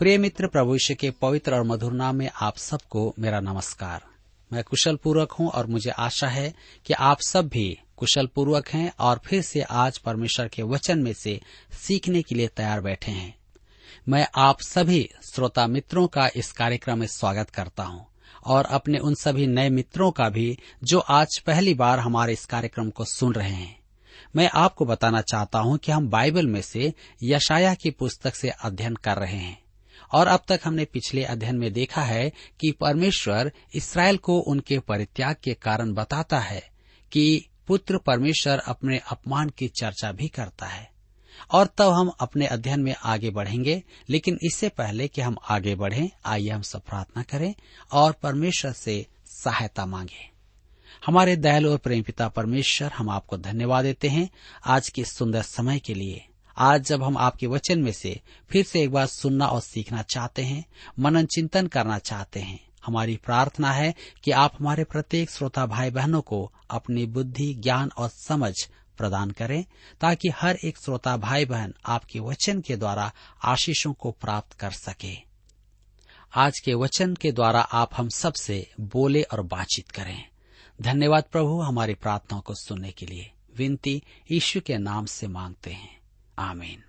प्रिय मित्र, प्रभु यीशु के पवित्र और मधुर नाम में आप सबको मेरा नमस्कार। मैं कुशल पूर्वक हूँ और मुझे आशा है कि आप सब भी कुशल पूर्वक हैं और फिर से आज परमेश्वर के वचन में से सीखने के लिए तैयार बैठे हैं। मैं आप सभी श्रोता मित्रों का इस कार्यक्रम में स्वागत करता हूँ और अपने उन सभी नए मित्रों का भी जो आज पहली बार हमारे इस कार्यक्रम को सुन रहे हैं। मैं आपको बताना चाहता हूँ कि हम बाइबल में से यशायाह की पुस्तक से अध्ययन कर रहे हैं और अब तक हमने पिछले अध्ययन में देखा है कि परमेश्वर इस्राएल को उनके परित्याग के कारण बताता है कि पुत्र परमेश्वर अपने अपमान की चर्चा भी करता है और तब हम अपने अध्ययन में आगे बढ़ेंगे। लेकिन इससे पहले कि हम आगे बढ़ें, आइए हम सब प्रार्थना करें और परमेश्वर से सहायता मांगें। हमारे दयालु और प्रेम पिता परमेश्वर, हम आपको धन्यवाद देते हैं आज के सुंदर समय के लिए। आज जब हम आपके वचन में से फिर से एक बार सुनना और सीखना चाहते हैं, मनन चिंतन करना चाहते हैं, हमारी प्रार्थना है कि आप हमारे प्रत्येक श्रोता भाई बहनों को अपनी बुद्धि, ज्ञान और समझ प्रदान करें ताकि हर एक श्रोता भाई बहन आपके वचन के द्वारा आशीषों को प्राप्त कर सके। आज के वचन के द्वारा आप हम सब से बोले और बातचीत करें। धन्यवाद प्रभु हमारी प्रार्थनाओं को सुनने के लिए। विनती यीशु के नाम से मांगते हैं, आमीन।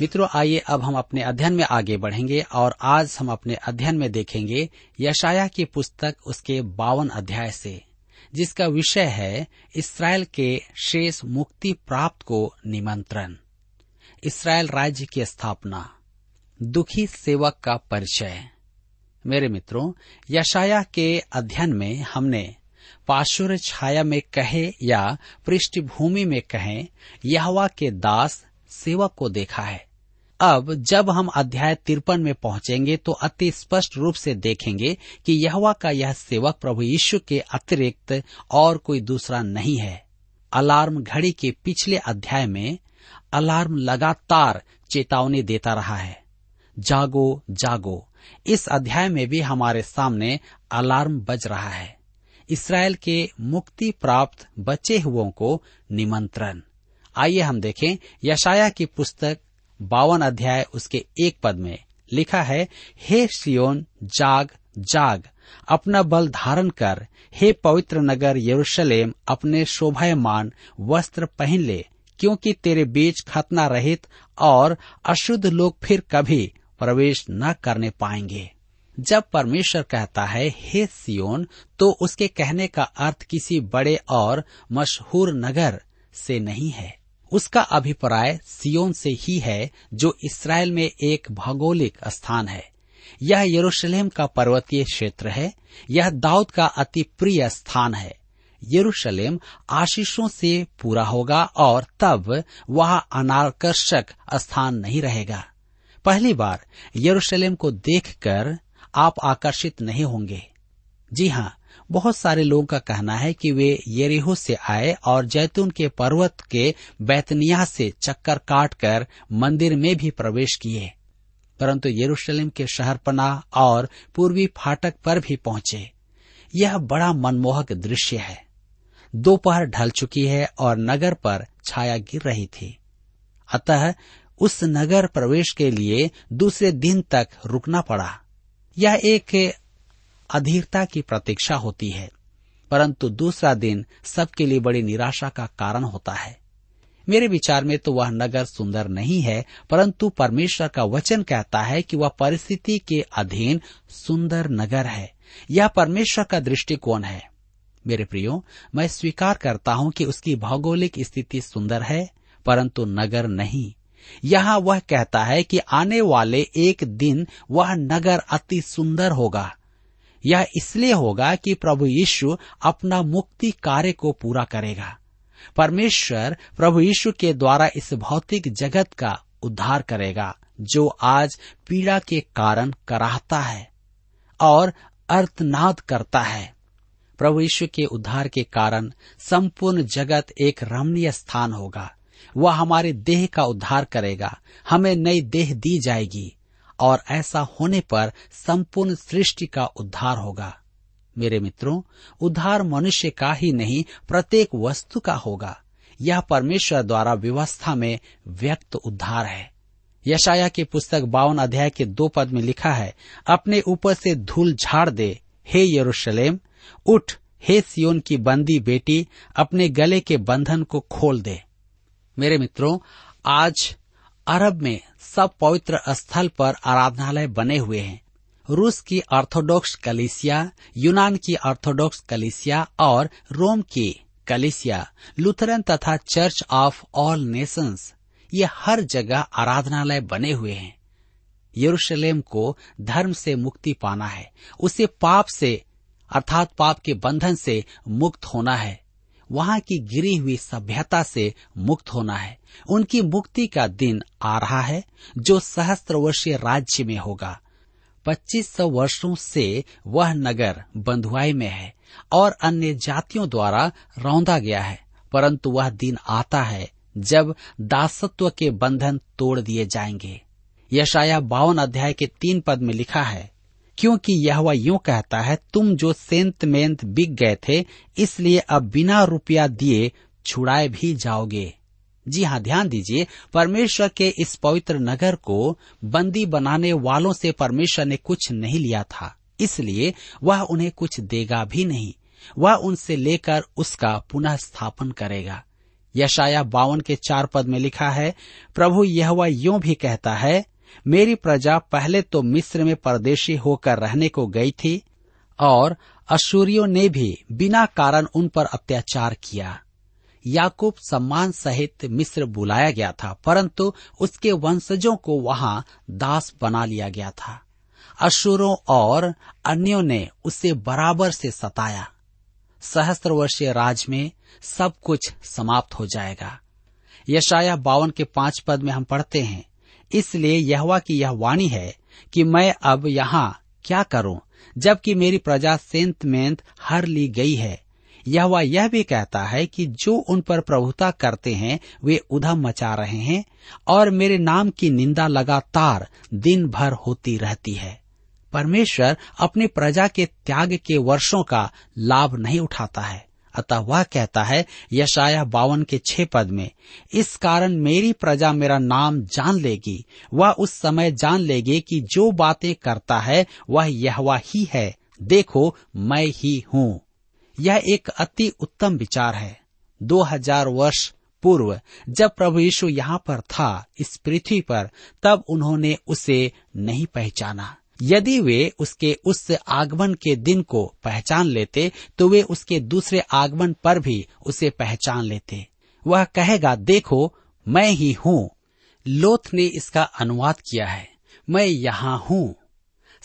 मित्रों, आइए अब हम अपने अध्ययन में आगे बढ़ेंगे और आज हम अपने अध्ययन में देखेंगे यशायाह की पुस्तक उसके 52 अध्याय से, जिसका विषय है इस्राएल के शेष मुक्ति प्राप्त को निमंत्रण, इस्राएल राज्य की स्थापना, दुखी सेवक का परिचय। मेरे मित्रों, यशायाह के अध्ययन में हमने पाशुर छाया में कहे या पृष्ठभूमि में कहे यहोवा के दास सेवक को देखा है। अब जब हम अध्याय 53 में पहुंचेंगे तो अति स्पष्ट रूप से देखेंगे कि यहोवा का यह सेवक प्रभु यीशु के अतिरिक्त और कोई दूसरा नहीं है। अलार्म घड़ी के पिछले अध्याय में अलार्म लगातार चेतावनी देता रहा है, जागो जागो। इस अध्याय में भी हमारे सामने अलार्म बज रहा है, इस्राएल के मुक्ति प्राप्त बचे हुओं को निमंत्रण। आइए हम देखें यशायाह की पुस्तक 52 अध्याय उसके 1 पद में लिखा है, हे सियोन जाग जाग, अपना बल धारण कर, हे पवित्र नगर यरूशलेम अपने शोभायमान वस्त्र पहन ले, क्योंकि तेरे बीच खतना रहित और अशुद्ध लोग फिर कभी प्रवेश न करने पाएंगे। जब परमेश्वर कहता है हे सियोन, तो उसके कहने का अर्थ किसी बड़े और मशहूर नगर से नहीं है। उसका अभिप्राय सियोन से ही है, जो इस्राएल में एक भौगोलिक स्थान है। यह यरूशलेम का पर्वतीय क्षेत्र है। यह दाऊद का अति प्रिय स्थान है। यरूशलेम आशीषों से पूरा होगा और तब वह अनाकर्षक स्थान नहीं रहेगा। पहली बार यरूशलेम को देखकर आप आकर्षित नहीं होंगे। जी हाँ, बहुत सारे लोगों का कहना है कि वे यरीहो से आए और जैतून के पर्वत के बैतनिया से चक्कर काटकर मंदिर में भी प्रवेश किए, परंतु यरूशलेम के शहरपनाह और पूर्वी फाटक पर भी पहुंचे। यह बड़ा मनमोहक दृश्य है। दोपहर ढल चुकी है और नगर पर छाया गिर रही थी, अतः उस नगर प्रवेश के लिए दूसरे दिन तक रुकना पड़ा। यह एक अधीरता की प्रतीक्षा होती है, परंतु दूसरा दिन सबके लिए बड़ी निराशा का कारण होता है। मेरे विचार में तो वह नगर सुंदर नहीं है, परंतु परमेश्वर का वचन कहता है कि वह परिस्थिति के अधीन सुंदर नगर है। यह परमेश्वर का दृष्टिकोण है। मेरे प्रियो, मैं स्वीकार करता हूं कि उसकी भौगोलिक स्थिति सुंदर है, परंतु नगर नहीं। यहाँ वह कहता है कि आने वाले एक दिन वह नगर अति सुंदर होगा। यह इसलिए होगा कि प्रभु यीशु अपना मुक्ति कार्य को पूरा करेगा। परमेश्वर प्रभु यीशु के द्वारा इस भौतिक जगत का उद्धार करेगा जो आज पीड़ा के कारण कराहता है और अर्थनाद करता है। प्रभु यीशु के उद्धार के कारण संपूर्ण जगत एक रमणीय स्थान होगा। वह हमारे देह का उद्धार करेगा, हमें नई देह दी जाएगी और ऐसा होने पर संपूर्ण सृष्टि का उद्धार होगा। मेरे मित्रों, उद्धार मनुष्य का ही नहीं, प्रत्येक वस्तु का होगा। यह परमेश्वर द्वारा व्यवस्था में व्यक्त उद्धार है। यशायाह की पुस्तक 52 अध्याय के 2 पद में लिखा है, अपने ऊपर से धूल झाड़ दे हे यरूशलेम, उठ हे सियोन की बंदी बेटी, अपने गले के बंधन को खोल दे। मेरे मित्रों, आज अरब में सब पवित्र स्थल पर आराधनालय बने हुए हैं। रूस की ऑर्थोडॉक्स कलीसिया, यूनान की ऑर्थोडॉक्स कलीसिया और रोम की कलीसिया, लुथरन तथा चर्च ऑफ ऑल नेशंस, ये हर जगह आराधनालय बने हुए हैं। यरूशलेम को धर्म से मुक्ति पाना है, उसे पाप से अर्थात पाप के बंधन से मुक्त होना है, वहाँ की गिरी हुई सभ्यता से मुक्त होना है। उनकी मुक्ति का दिन आ रहा है जो 1000 वर्षीय राज्य में होगा। 2500 वर्षों से वह नगर बंधुआई में है और अन्य जातियों द्वारा रौंदा गया है, परंतु वह दिन आता है जब दासत्व के बंधन तोड़ दिए जाएंगे। यशायाह 52 अध्याय के 3 पद में लिखा है, क्योंकि यहोवा यूं कहता है, तुम जो सेंत मेंत बिक गए थे, इसलिए अब बिना रुपया दिए छुड़ाए भी जाओगे। जी हाँ, ध्यान दीजिए, परमेश्वर के इस पवित्र नगर को बंदी बनाने वालों से परमेश्वर ने कुछ नहीं लिया था, इसलिए वह उन्हें कुछ देगा भी नहीं। वह उनसे लेकर उसका पुनः स्थापन करेगा। यशायाह 52 के 4 पद में लिखा है, प्रभु यहोवा यूं भी कहता है, मेरी प्रजा पहले तो मिस्र में परदेशी होकर रहने को गई थी और अशूरियों ने भी बिना कारण उन पर अत्याचार किया। याकूब सम्मान सहित मिस्र बुलाया गया था, परंतु उसके वंशजों को वहां दास बना लिया गया था। अशूरों और अन्यों ने उसे बराबर से सताया। 1000 वर्षीय राज में सब कुछ समाप्त हो जाएगा। यशायाह 52 के 5 पद में हम पढ़ते हैं, इसलिए यहोवा की यह वाणी है कि मैं अब यहाँ क्या करूं, जबकि मेरी प्रजा सेंत मेंत हर ली गई है। यहोवा यह भी कहता है कि जो उन पर प्रभुता करते हैं वे उधम मचा रहे हैं और मेरे नाम की निंदा लगातार दिन भर होती रहती है। परमेश्वर अपनी प्रजा के त्याग के वर्षों का लाभ नहीं उठाता है। अतः वह कहता है यशायाह 52 के 6 पद में, इस कारण मेरी प्रजा मेरा नाम जान लेगी। वह उस समय जान लेगी कि जो बातें करता है वह यहोवा ही है। देखो, मैं ही हूँ। यह एक अति उत्तम विचार है। 2000 वर्ष पूर्व जब प्रभु यीशु यहाँ पर था, इस पृथ्वी पर, तब उन्होंने उसे नहीं पहचाना। यदि वे उसके उस आगमन के दिन को पहचान लेते तो वे उसके दूसरे आगमन पर भी उसे पहचान लेते। वह कहेगा, देखो, मैं ही हूँ। लोथ ने इसका अनुवाद किया है, मैं यहाँ हूँ।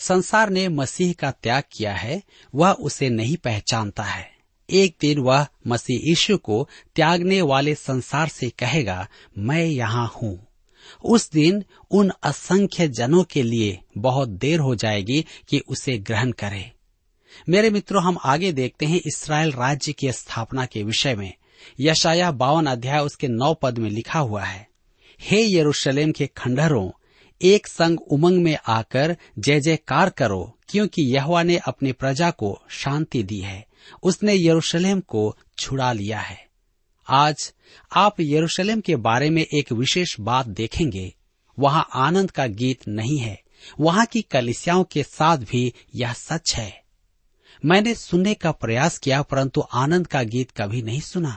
संसार ने मसीह का त्याग किया है, वह उसे नहीं पहचानता है। एक दिन वह मसीह यीशु को त्यागने वाले संसार से कहेगा, मैं यहाँ हूँ। उस दिन उन असंख्य जनों के लिए बहुत देर हो जाएगी कि उसे ग्रहण करे। मेरे मित्रों, हम आगे देखते हैं इस्राएल राज्य की स्थापना के विषय में। यशायाह 52 अध्याय उसके 9 पद में लिखा हुआ है, हे यरूशलेम के खंडहरों, एक संग उमंग में आकर जय जयकार करो, क्योंकि यहोवा ने अपनी प्रजा को शांति दी है, उसने यरूशलेम को छुड़ा लिया है। आज आप यरूशलेम के बारे में एक विशेष बात देखेंगे, वहाँ आनंद का गीत नहीं है। वहाँ की कलीसियाओं के साथ भी यह सच है। मैंने सुनने का प्रयास किया, परंतु आनंद का गीत कभी नहीं सुना।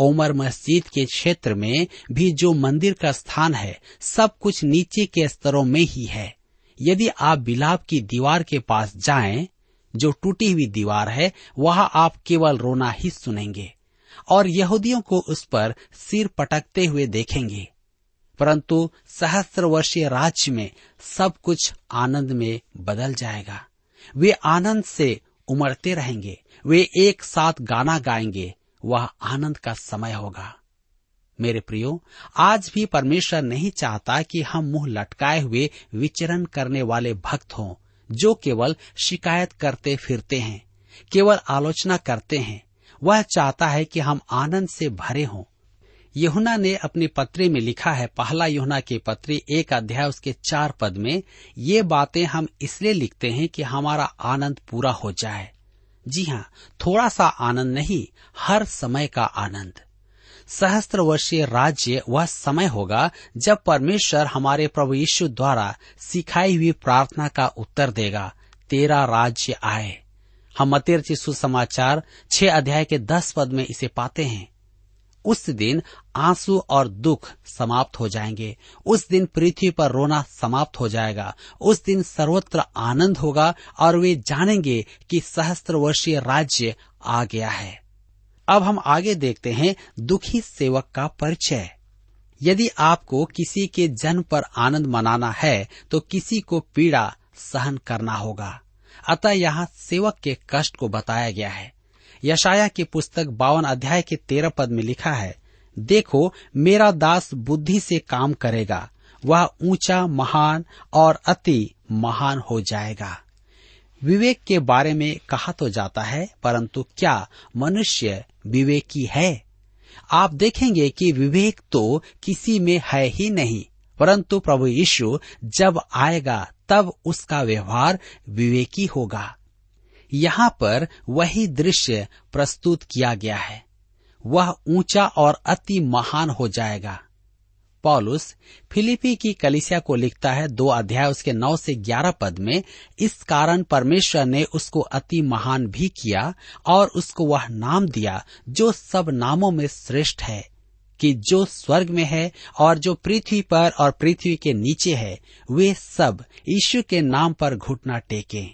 ओमर मस्जिद के क्षेत्र में भी जो मंदिर का स्थान है, सब कुछ नीचे के स्तरों में ही है। यदि आप बिलाप की दीवार के पास जाएं, जो टूटी हुई दीवार है, वहां आप केवल रोना ही सुनेंगे और यहूदियों को उस पर सिर पटकते हुए देखेंगे। परंतु सहस्त्र वर्षीय राज्य में सब कुछ आनंद में बदल जाएगा। वे आनंद से उमड़ते रहेंगे, वे एक साथ गाना गाएंगे, वह आनंद का समय होगा। मेरे प्रियो, आज भी परमेश्वर नहीं चाहता कि हम मुंह लटकाए हुए विचरण करने वाले भक्त हों, जो केवल शिकायत करते फिरते हैं, केवल आलोचना करते हैं। वह चाहता है कि हम आनंद से भरे हों। यूहन्ना ने अपने पत्री में लिखा है, पहला यूहन्ना के पत्री 1 उसके 4 में, ये बातें हम इसलिए लिखते हैं कि हमारा आनंद पूरा हो जाए। जी हाँ, थोड़ा सा आनंद नहीं, हर समय का आनंद। सहस्त्र वर्षीय राज्य वह समय होगा जब परमेश्वर हमारे प्रभु यीशु द्वारा सिखाई हुई प्रार्थना का उत्तर देगा, तेरा राज्य आए। हम मत्ती सुसमाचार 6 के 10 में इसे पाते हैं। उस दिन आंसू और दुख समाप्त हो जाएंगे। उस दिन पृथ्वी पर रोना समाप्त हो जाएगा। उस दिन सर्वत्र आनंद होगा और वे जानेंगे कि सहस्त्र वर्षीय राज्य आ गया है। अब हम आगे देखते हैं दुखी सेवक का परिचय। यदि आपको किसी के जन्म पर आनंद मनाना है तो किसी को पीड़ा सहन करना होगा। अतः यहाँ सेवक के कष्ट को बताया गया है। यशायाह की पुस्तक 52 के 13 में लिखा है, देखो मेरा दास बुद्धि से काम करेगा, वह ऊंचा महान और अति महान हो जाएगा। विवेक के बारे में कहा तो जाता है, परंतु क्या मनुष्य विवेकी है? आप देखेंगे कि विवेक तो किसी में है ही नहीं, परंतु प्रभु यीशु जब आएगा तब उसका व्यवहार विवेकी होगा। यहाँ पर वही दृश्य प्रस्तुत किया गया है, वह ऊंचा और अति महान हो जाएगा। पौलुस फिलिपी की कलीसिया को लिखता है 2 उसके 9 से 11 में, इस कारण परमेश्वर ने उसको अति महान भी किया और उसको वह नाम दिया जो सब नामों में श्रेष्ठ है, कि जो स्वर्ग में है और जो पृथ्वी पर और पृथ्वी के नीचे है, वे सब यीशु के नाम पर घुटना टेकें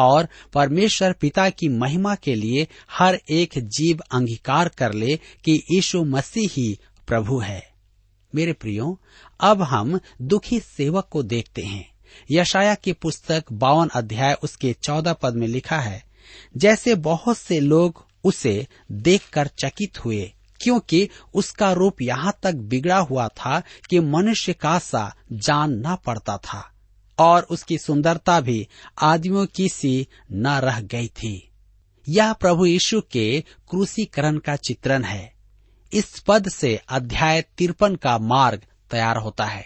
और परमेश्वर पिता की महिमा के लिए हर एक जीव अंगीकार कर ले कि यीशु मसीह ही प्रभु है। मेरे प्रियो, अब हम दुखी सेवक को देखते हैं। यशायाह की पुस्तक 52 उसके 14 में लिखा है, जैसे बहुत से लोग उसे देखकर चकित हुए, क्योंकि उसका रूप यहाँ तक बिगड़ा हुआ था कि मनुष्य का सा जान न पड़ता था और उसकी सुंदरता भी आदमियों की सी न रह गई थी। यह प्रभु यीशु के क्रूसीकरण का चित्रण है। इस पद से 53 का मार्ग तैयार होता है।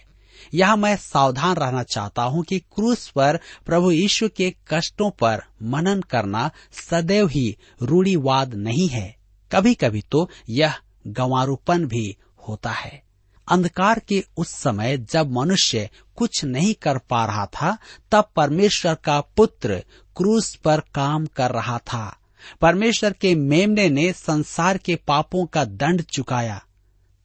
यहाँ मैं सावधान रहना चाहता हूँ कि क्रूस पर प्रभु यीशु के कष्टों पर मनन करना सदैव ही रूढ़िवाद नहीं है। कभी कभी तो यह गंवारूपन भी होता है। अंधकार के उस समय जब मनुष्य कुछ नहीं कर पा रहा था, तब परमेश्वर का पुत्र क्रूस पर काम कर रहा था। परमेश्वर के मेमने ने संसार के पापों का दंड चुकाया।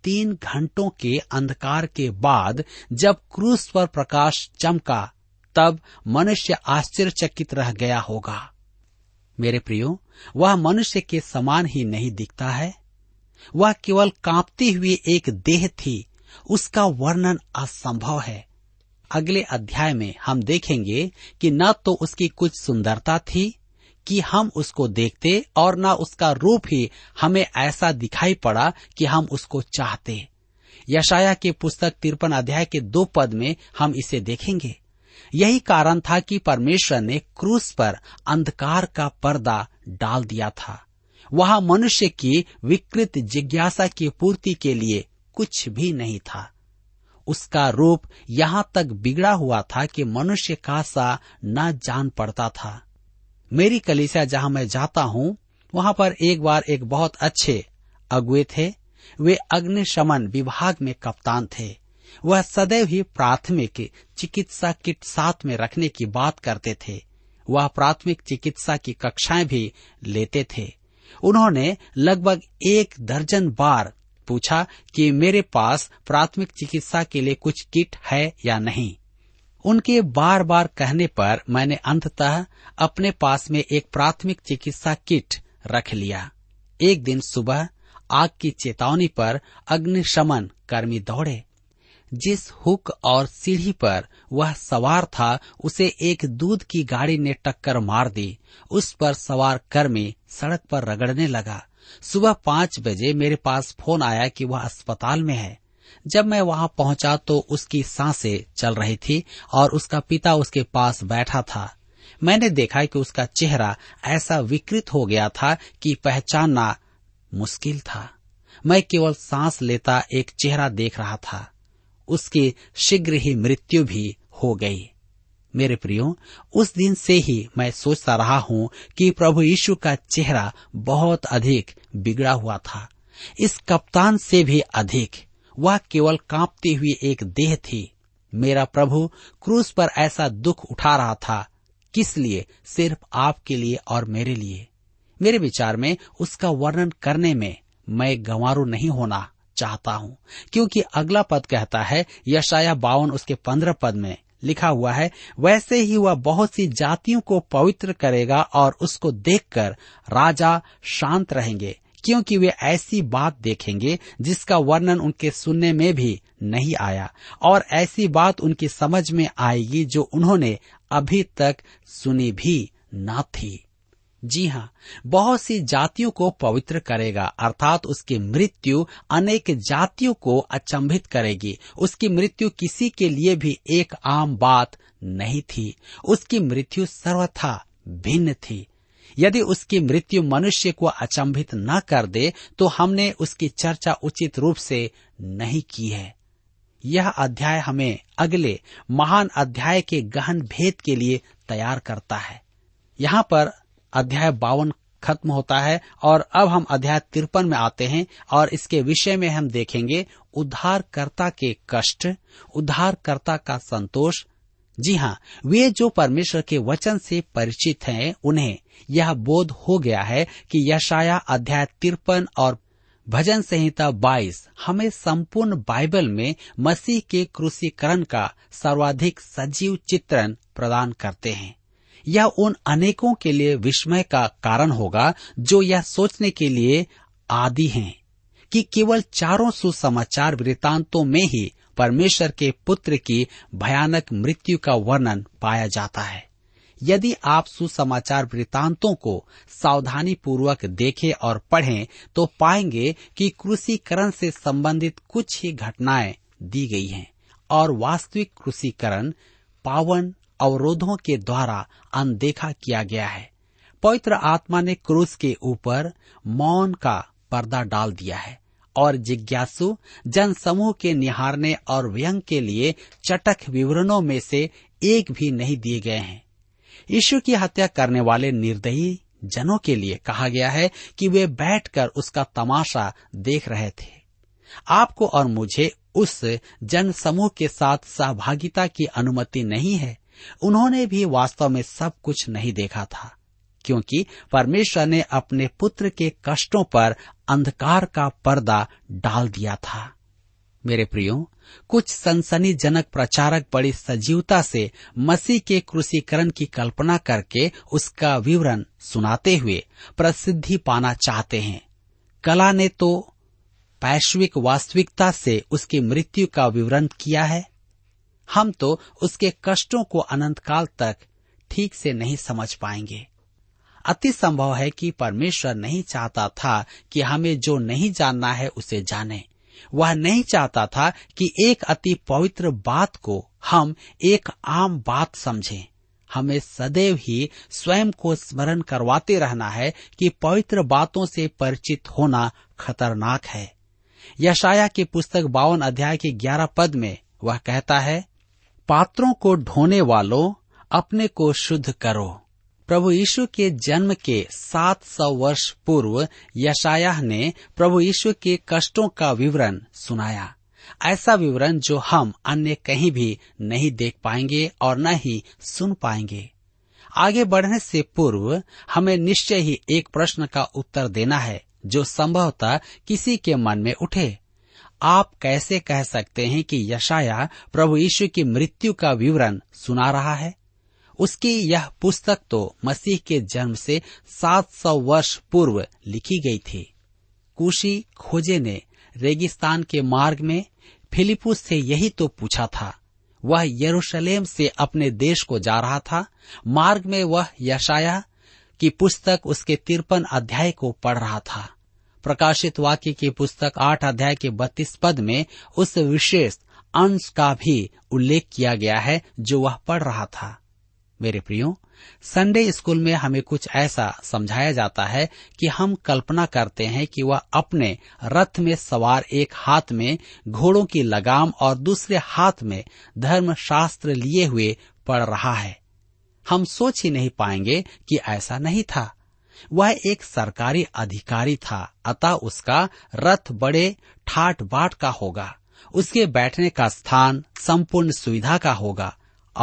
3 घंटों के अंधकार के बाद जब क्रूस पर प्रकाश चमका, तब मनुष्य आश्चर्यचकित रह गया होगा। मेरे प्रियो, वह मनुष्य के समान ही नहीं दिखता है। वह केवल कांपती हुई एक देह थी। उसका वर्णन असंभव है। अगले अध्याय में हम देखेंगे कि न तो उसकी कुछ सुंदरता थी कि हम उसको देखते, और न उसका रूप ही हमें ऐसा दिखाई पड़ा कि हम उसको चाहते। यशायाह की पुस्तक 53 के 2 में हम इसे देखेंगे। यही कारण था कि परमेश्वर ने क्रूस पर अंधकार का पर्दा डाल दिया था। वहाँ मनुष्य की विकृत जिज्ञासा की पूर्ति के लिए कुछ भी नहीं था। उसका रूप यहाँ तक बिगड़ा हुआ था कि मनुष्य का सा न जान पड़ता था। मेरी कलीसिया जहाँ मैं जाता हूँ, वहाँ पर एक बार एक बहुत अच्छे अगुए थे। वे अग्निशमन विभाग में कप्तान थे। वह सदैव ही प्राथमिक चिकित्सा किट साथ में रखने की बात करते थे। वह प्राथमिक चिकित्सा की कक्षाएं भी लेते थे। उन्होंने लगभग 1 दर्जन बार पूछा कि मेरे पास प्राथमिक चिकित्सा के लिए कुछ किट है या नहीं। उनके बार बार कहने पर मैंने अंततः अपने पास में एक प्राथमिक चिकित्सा किट रख लिया। एक दिन सुबह आग की चेतावनी पर अग्निशमन कर्मी दौड़े। जिस हुक और सीढ़ी पर वह सवार था उसे एक दूध की गाड़ी ने टक्कर मार दी। उस पर सवार कर्मी सड़क पर रगड़ने लगा। सुबह 5 बजे मेरे पास फोन आया कि वह अस्पताल में है। जब मैं वहां पहुंचा तो उसकी सांसें चल रही थी और उसका पिता उसके पास बैठा था। मैंने देखा कि उसका चेहरा ऐसा विकृत हो गया था कि पहचानना मुश्किल था। मैं केवल सांस लेता एक चेहरा देख रहा था। उसकी शीघ्र ही मृत्यु भी हो गई। मेरे प्रियो, उस दिन से ही मैं सोचता रहा हूँ कि प्रभु यीशु का चेहरा बहुत अधिक बिगड़ा हुआ था, इस कप्तान से भी अधिक। वह केवल कांपती हुई एक देह थी। मेरा प्रभु क्रूस पर ऐसा दुख उठा रहा था, किस लिए? सिर्फ आपके लिए और मेरे लिए। मेरे विचार में उसका वर्णन करने में मैं गंवारू नहीं होना चाहता हूँ, क्योंकि अगला पद कहता है, यशायाह 52 उसके 15 पद में लिखा हुआ है, वैसे ही वह बहुत सी जातियों को पवित्र करेगा और उसको देखकर राजा शांत रहेंगे, क्योंकि वे ऐसी बात देखेंगे जिसका वर्णन उनके सुनने में भी नहीं आया और ऐसी बात उनकी समझ में आएगी जो उन्होंने अभी तक सुनी भी ना थी। जी हाँ, बहुत सी जातियों को पवित्र करेगा, अर्थात उसकी मृत्यु अनेक जातियों को अचंभित करेगी। उसकी मृत्यु किसी के लिए भी एक आम बात नहीं थी। उसकी मृत्यु सर्वथा भिन्न थी। यदि उसकी मृत्यु मनुष्य को अचंभित न कर दे तो हमने उसकी चर्चा उचित रूप से नहीं की है। यह अध्याय हमें अगले महान अध्याय के गहन भेद के लिए तैयार करता है। यहाँ पर अध्याय 52 खत्म होता है और अब हम अध्याय 53 में आते हैं और इसके विषय में हम देखेंगे उद्धारकर्ता के कष्ट, उद्धारकर्ता का संतोष। जी हाँ, वे जो परमेश्वर के वचन से परिचित हैं उन्हें यह बोध हो गया है कि यशायाह अध्याय 53 और भजन संहिता 22 हमें संपूर्ण बाइबल में मसीह के क्रूसीकरण का सर्वाधिक सजीव चित्रण प्रदान करते हैं। यह उन अनेकों के लिए विस्मय का कारण होगा जो यह सोचने के लिए आदी हैं कि केवल 4 सुसमाचार वृत्तांतों में ही परमेश्वर के पुत्र की भयानक मृत्यु का वर्णन पाया जाता है। यदि आप सुसमाचार वृत्तांतों को सावधानी पूर्वक देखें और पढ़ें तो पाएंगे कि क्रूसीकरण से संबंधित कुछ ही घटनाएं दी गई हैं और वास्तविक क्रूसीकरण पावन अवरोधों के द्वारा अनदेखा किया गया है। पवित्र आत्मा ने क्रूस के ऊपर मौन का पर्दा डाल दिया है और जिज्ञासु जनसमूह के निहारने और व्यंग के लिए चटक विवरणों में से एक भी नहीं दिए गए हैं। यीशु की हत्या करने वाले निर्दयी जनों के लिए कहा गया है कि वे बैठकर उसका तमाशा देख रहे थे। आपको और मुझे उस जनसमूह के साथ सहभागिता की अनुमति नहीं है। उन्होंने भी वास्तव में सब कुछ नहीं देखा था, क्योंकि परमेश्वर ने अपने पुत्र के कष्टों पर अंधकार का पर्दा डाल दिया था। मेरे प्रियो, कुछ सनसनीजनक प्रचारक बड़ी सजीवता से मसीह के क्रूसीकरण की कल्पना करके उसका विवरण सुनाते हुए प्रसिद्धि पाना चाहते हैं। कला ने तो वैश्विक वास्तविकता से उसकी मृत्यु का विवरण किया है। हम तो उसके कष्टों को अनंत काल तक ठीक से नहीं समझ पाएंगे। अति संभव है कि परमेश्वर नहीं चाहता था कि हमें जो नहीं जानना है उसे जाने। वह नहीं चाहता था कि एक अति पवित्र बात को हम एक आम बात समझें। हमें सदैव ही स्वयं को स्मरण करवाते रहना है कि पवित्र बातों से परिचित होना खतरनाक है। यशायाह की पुस्तक 52 अध्याय के 11 पद में वह कहता है, पात्रों को ढोने वालों अपने को शुद्ध करो। प्रभु यीशु के जन्म के 700 वर्ष पूर्व यशायाह ने प्रभु यीशु के कष्टों का विवरण सुनाया, ऐसा विवरण जो हम अन्य कहीं भी नहीं देख पाएंगे और न ही सुन पाएंगे। आगे बढ़ने से पूर्व हमें निश्चय ही एक प्रश्न का उत्तर देना है जो संभवतः किसी के मन में उठे। आप कैसे कह सकते हैं कि यशायाह प्रभु यीशु की मृत्यु का विवरण सुना रहा है? उसकी यह पुस्तक तो मसीह के जन्म से 700 वर्ष पूर्व लिखी गई थी। कुशी खोजे ने रेगिस्तान के मार्ग में फिलिप्पुस से यही तो पूछा था। वह यरूशलेम से अपने देश को जा रहा था। मार्ग में वह यशायाह की पुस्तक उसके 53 अध्याय को पढ़ रहा था। प्रकाशित वाक्य की पुस्तक 8 अध्याय के 32 पद में उस विशेष अंश का भी उल्लेख किया गया है जो वह पढ़ रहा था। मेरे प्रियो, संडे स्कूल में हमें कुछ ऐसा समझाया जाता है कि हम कल्पना करते हैं कि वह अपने रथ में सवार, एक हाथ में घोड़ों की लगाम और दूसरे हाथ में धर्मशास्त्र लिए हुए पढ़ रहा है। हम सोच ही नहीं पाएंगे कि ऐसा नहीं था। वह एक सरकारी अधिकारी था, अतः उसका रथ बड़े ठाट बाट का होगा। उसके बैठने का स्थान संपूर्ण सुविधा का होगा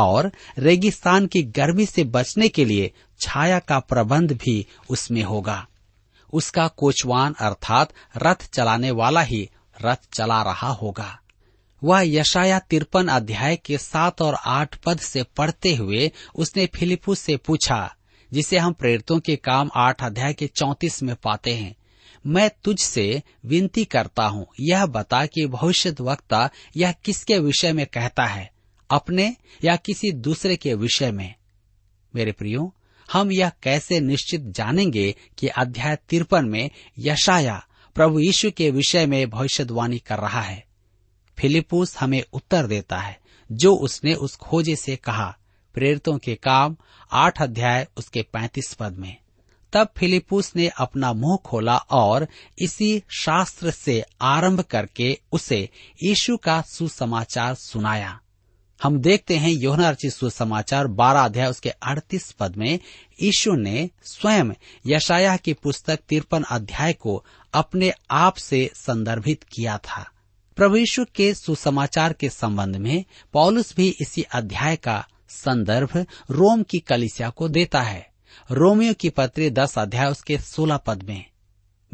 और रेगिस्तान की गर्मी से बचने के लिए छाया का प्रबंध भी उसमें होगा। उसका कोचवान अर्थात रथ चलाने वाला ही रथ चला रहा होगा। वह यशायाह 53 अध्याय के 7 और 8 पद से पढ़ते हुए उसने फिलिप्पुस से पूछा, जिसे हम प्रेरितों के काम 8 अध्याय के 34 में पाते हैं, मैं तुझसे विनती करता हूँ, यह बता कि भविष्यद्वक्ता यह किसके विषय में कहता है, अपने या किसी दूसरे के विषय में? मेरे प्रियो, हम यह कैसे निश्चित जानेंगे कि अध्याय 53 में यशायाह प्रभु यीशु के विषय में भविष्यवाणी कर रहा है? फिलिप्पुस हमें उत्तर देता है जो उसने उस खोजे से कहा, प्रेरितों के काम 8 अध्याय उसके 35 पद में। तब फिलिप्पुस ने अपना मुंह खोला और इसी शास्त्र से आरंभ करके उसे यीशु का सुसमाचार सुनाया। हम देखते हैं यूहन्ना रचित सुसमाचार 12 अध्याय उसके 38 पद में यीशु ने स्वयं यशायाह की पुस्तक 53 अध्याय को अपने आप से संदर्भित किया था। प्रभु यीशु के सुसमाचार के संबंध में पौलुस भी इसी अध्याय का संदर्भ रोम की कलीसिया को देता है, रोमियो की पत्री 10 अध्याय उसके 16 पद में।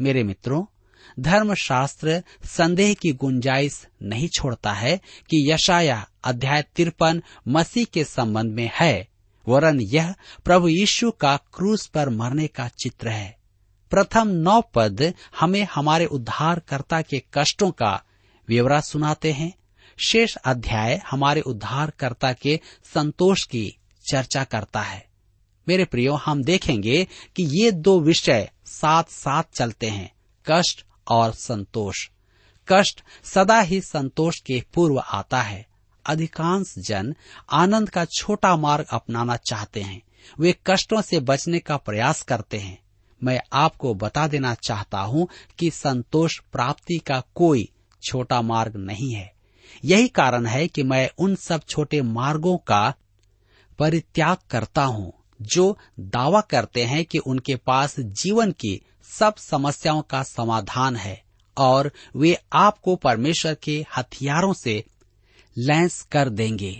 मेरे मित्रों, धर्मशास्त्र संदेह की गुंजाइश नहीं छोड़ता है कि यशायाह अध्याय 53 मसीह के संबंध में है, वरन यह प्रभु यीशु का क्रूस पर मरने का चित्र है। प्रथम 9 पद हमें हमारे उद्धारकर्ता के कष्टों का विवरण सुनाते हैं। शेष अध्याय हमारे उद्धारकर्ता के संतोष की चर्चा करता है। मेरे प्रियो, हम देखेंगे कि ये दो विषय साथ साथ चलते हैं, कष्ट और संतोष। कष्ट सदा ही संतोष के पूर्व आता है। अधिकांश जन आनंद का छोटा मार्ग अपनाना चाहते हैं, वे कष्टों से बचने का प्रयास करते हैं। मैं आपको बता देना चाहता हूँ कि संतोष प्राप्ति का कोई छोटा मार्ग नहीं है। यही कारण है कि मैं उन सब छोटे मार्गों का परित्याग करता हूँ जो दावा करते हैं कि उनके पास जीवन की सब समस्याओं का समाधान है, और वे आपको परमेश्वर के हथियारों से लैस कर देंगे।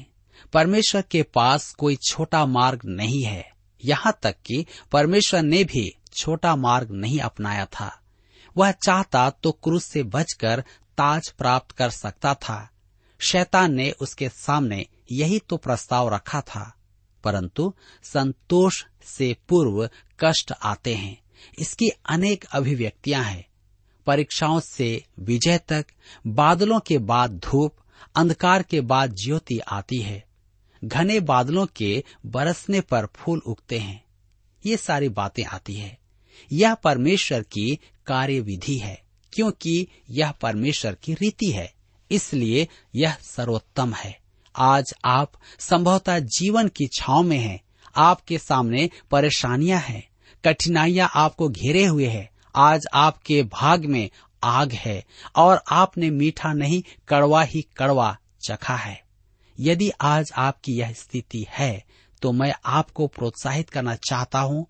परमेश्वर के पास कोई छोटा मार्ग नहीं है। यहाँ तक कि परमेश्वर ने भी छोटा मार्ग नहीं अपनाया था। वह चाहता तो क्रूस से बचकर ताज प्राप्त कर सकता था। शैतान ने उसके सामने यही तो प्रस्ताव रखा था, परंतु संतोष से पूर्व कष्ट आते हैं। इसकी अनेक अभिव्यक्तियां हैं। परीक्षाओं से विजय तक, बादलों के बाद धूप, अंधकार के बाद ज्योति आती है, घने बादलों के बरसने पर फूल उगते हैं। ये सारी बातें आती है। यह परमेश्वर की कार्यविधि है, क्योंकि यह परमेश्वर की रीति है, इसलिए यह सर्वोत्तम है। आज आप संभवतः जीवन की छांव में हैं, आपके सामने परेशानियां हैं, कठिनाइयां आपको घेरे हुए हैं, आज आपके भाग में आग है और आपने मीठा नहीं कड़वा ही कड़वा चखा है। यदि आज आपकी यह स्थिति है तो मैं आपको प्रोत्साहित करना चाहता हूँ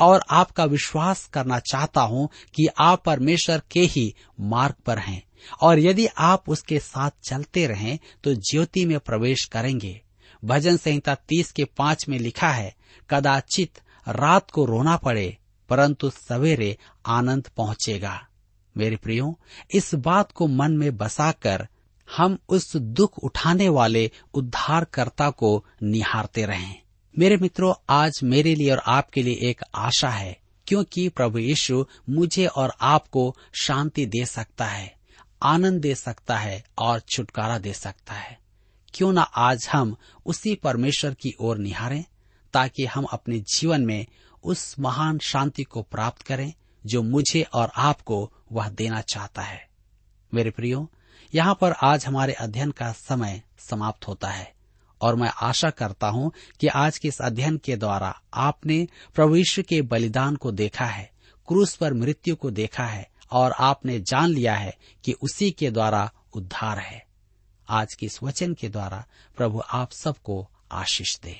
और आपका विश्वास करना चाहता हूँ कि आप परमेश्वर के ही मार्ग पर हैं, और यदि आप उसके साथ चलते रहें तो ज्योति में प्रवेश करेंगे। भजन संहिता 30 के 5 में लिखा है, कदाचित रात को रोना पड़े परंतु सवेरे आनंद पहुंचेगा। मेरे प्रियो, इस बात को मन में बसाकर हम उस दुख उठाने वाले उद्धारकर्ता को निहारते रहें। मेरे मित्रों, आज मेरे लिए और आपके लिए एक आशा है, क्योंकि प्रभु यीशु मुझे और आपको शांति दे सकता है, आनंद दे सकता है और छुटकारा दे सकता है। क्यों ना आज हम उसी परमेश्वर की ओर निहारें, ताकि हम अपने जीवन में उस महान शांति को प्राप्त करें जो मुझे और आपको वह देना चाहता है। मेरे प्रियो, यहाँ पर आज हमारे अध्ययन का समय समाप्त होता है और मैं आशा करता हूँ कि आज के इस अध्ययन के द्वारा आपने प्रभु यीशु के बलिदान को देखा है, क्रूस पर मृत्यु को देखा है और आपने जान लिया है कि उसी के द्वारा उद्धार है। आज के इस वचन के द्वारा प्रभु आप सबको आशीष दे।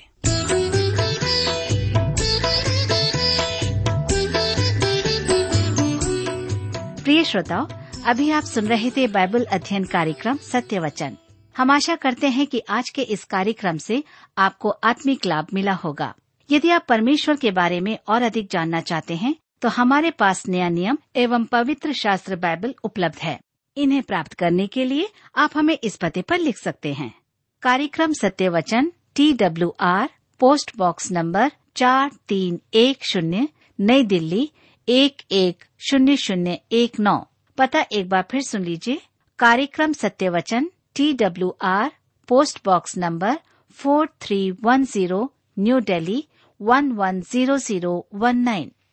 प्रिय श्रोताओ, अभी आप सुन रहे थे बाइबल अध्ययन कार्यक्रम सत्य वचन। हम आशा करते हैं कि आज के इस कार्यक्रम से आपको आत्मिक लाभ मिला होगा। यदि आप परमेश्वर के बारे में और अधिक जानना चाहते हैं तो हमारे पास नया नियम एवं पवित्र शास्त्र बाइबल उपलब्ध है। इन्हें प्राप्त करने के लिए आप हमें इस पते पर लिख सकते हैं। कार्यक्रम Satya Vachan TWR post box number 4310 नई दिल्ली 110019। पता एक बार फिर सुन लीजिए। कार्यक्रम Satya Vachan TWR post box number 4310 New Delhi 110019।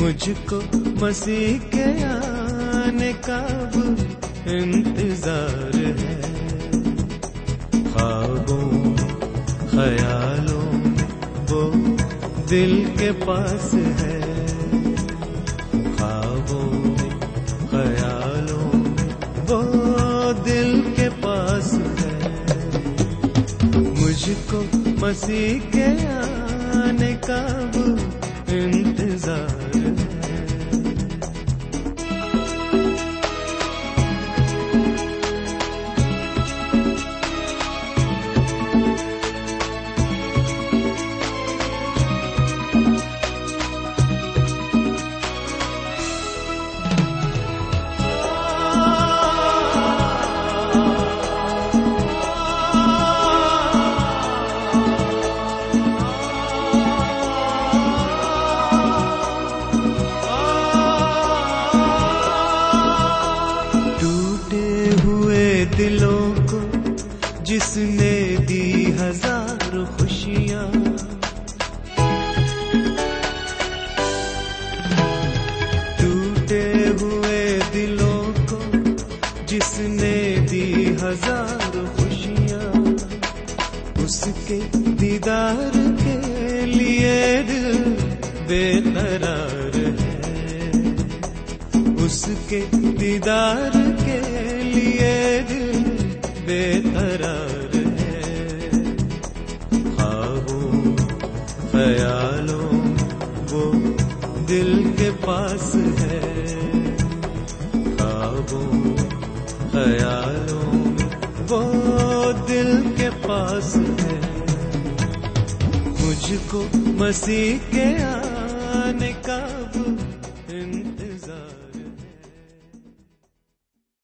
मुझको मसीह के आने का इंतजार है। ख्वाबों ख्यालों वो दिल के पास है, ख्वाबों ख्यालों वो दिल के पास है। मुझको मसीह के आने का इंतजार। जिसने दी हजार खुशियां, टूटे हुए दिलों को जिसने दी हजार खुशियां, उसके दीदार के लिए दिल बेकरार है, उसके दीदार के लिए दिल बेकरार है। ख्वाबों ख्यालों वो दिल के पास है, ख्वाबों ख्याल पास है। मुझको मसीह के आने का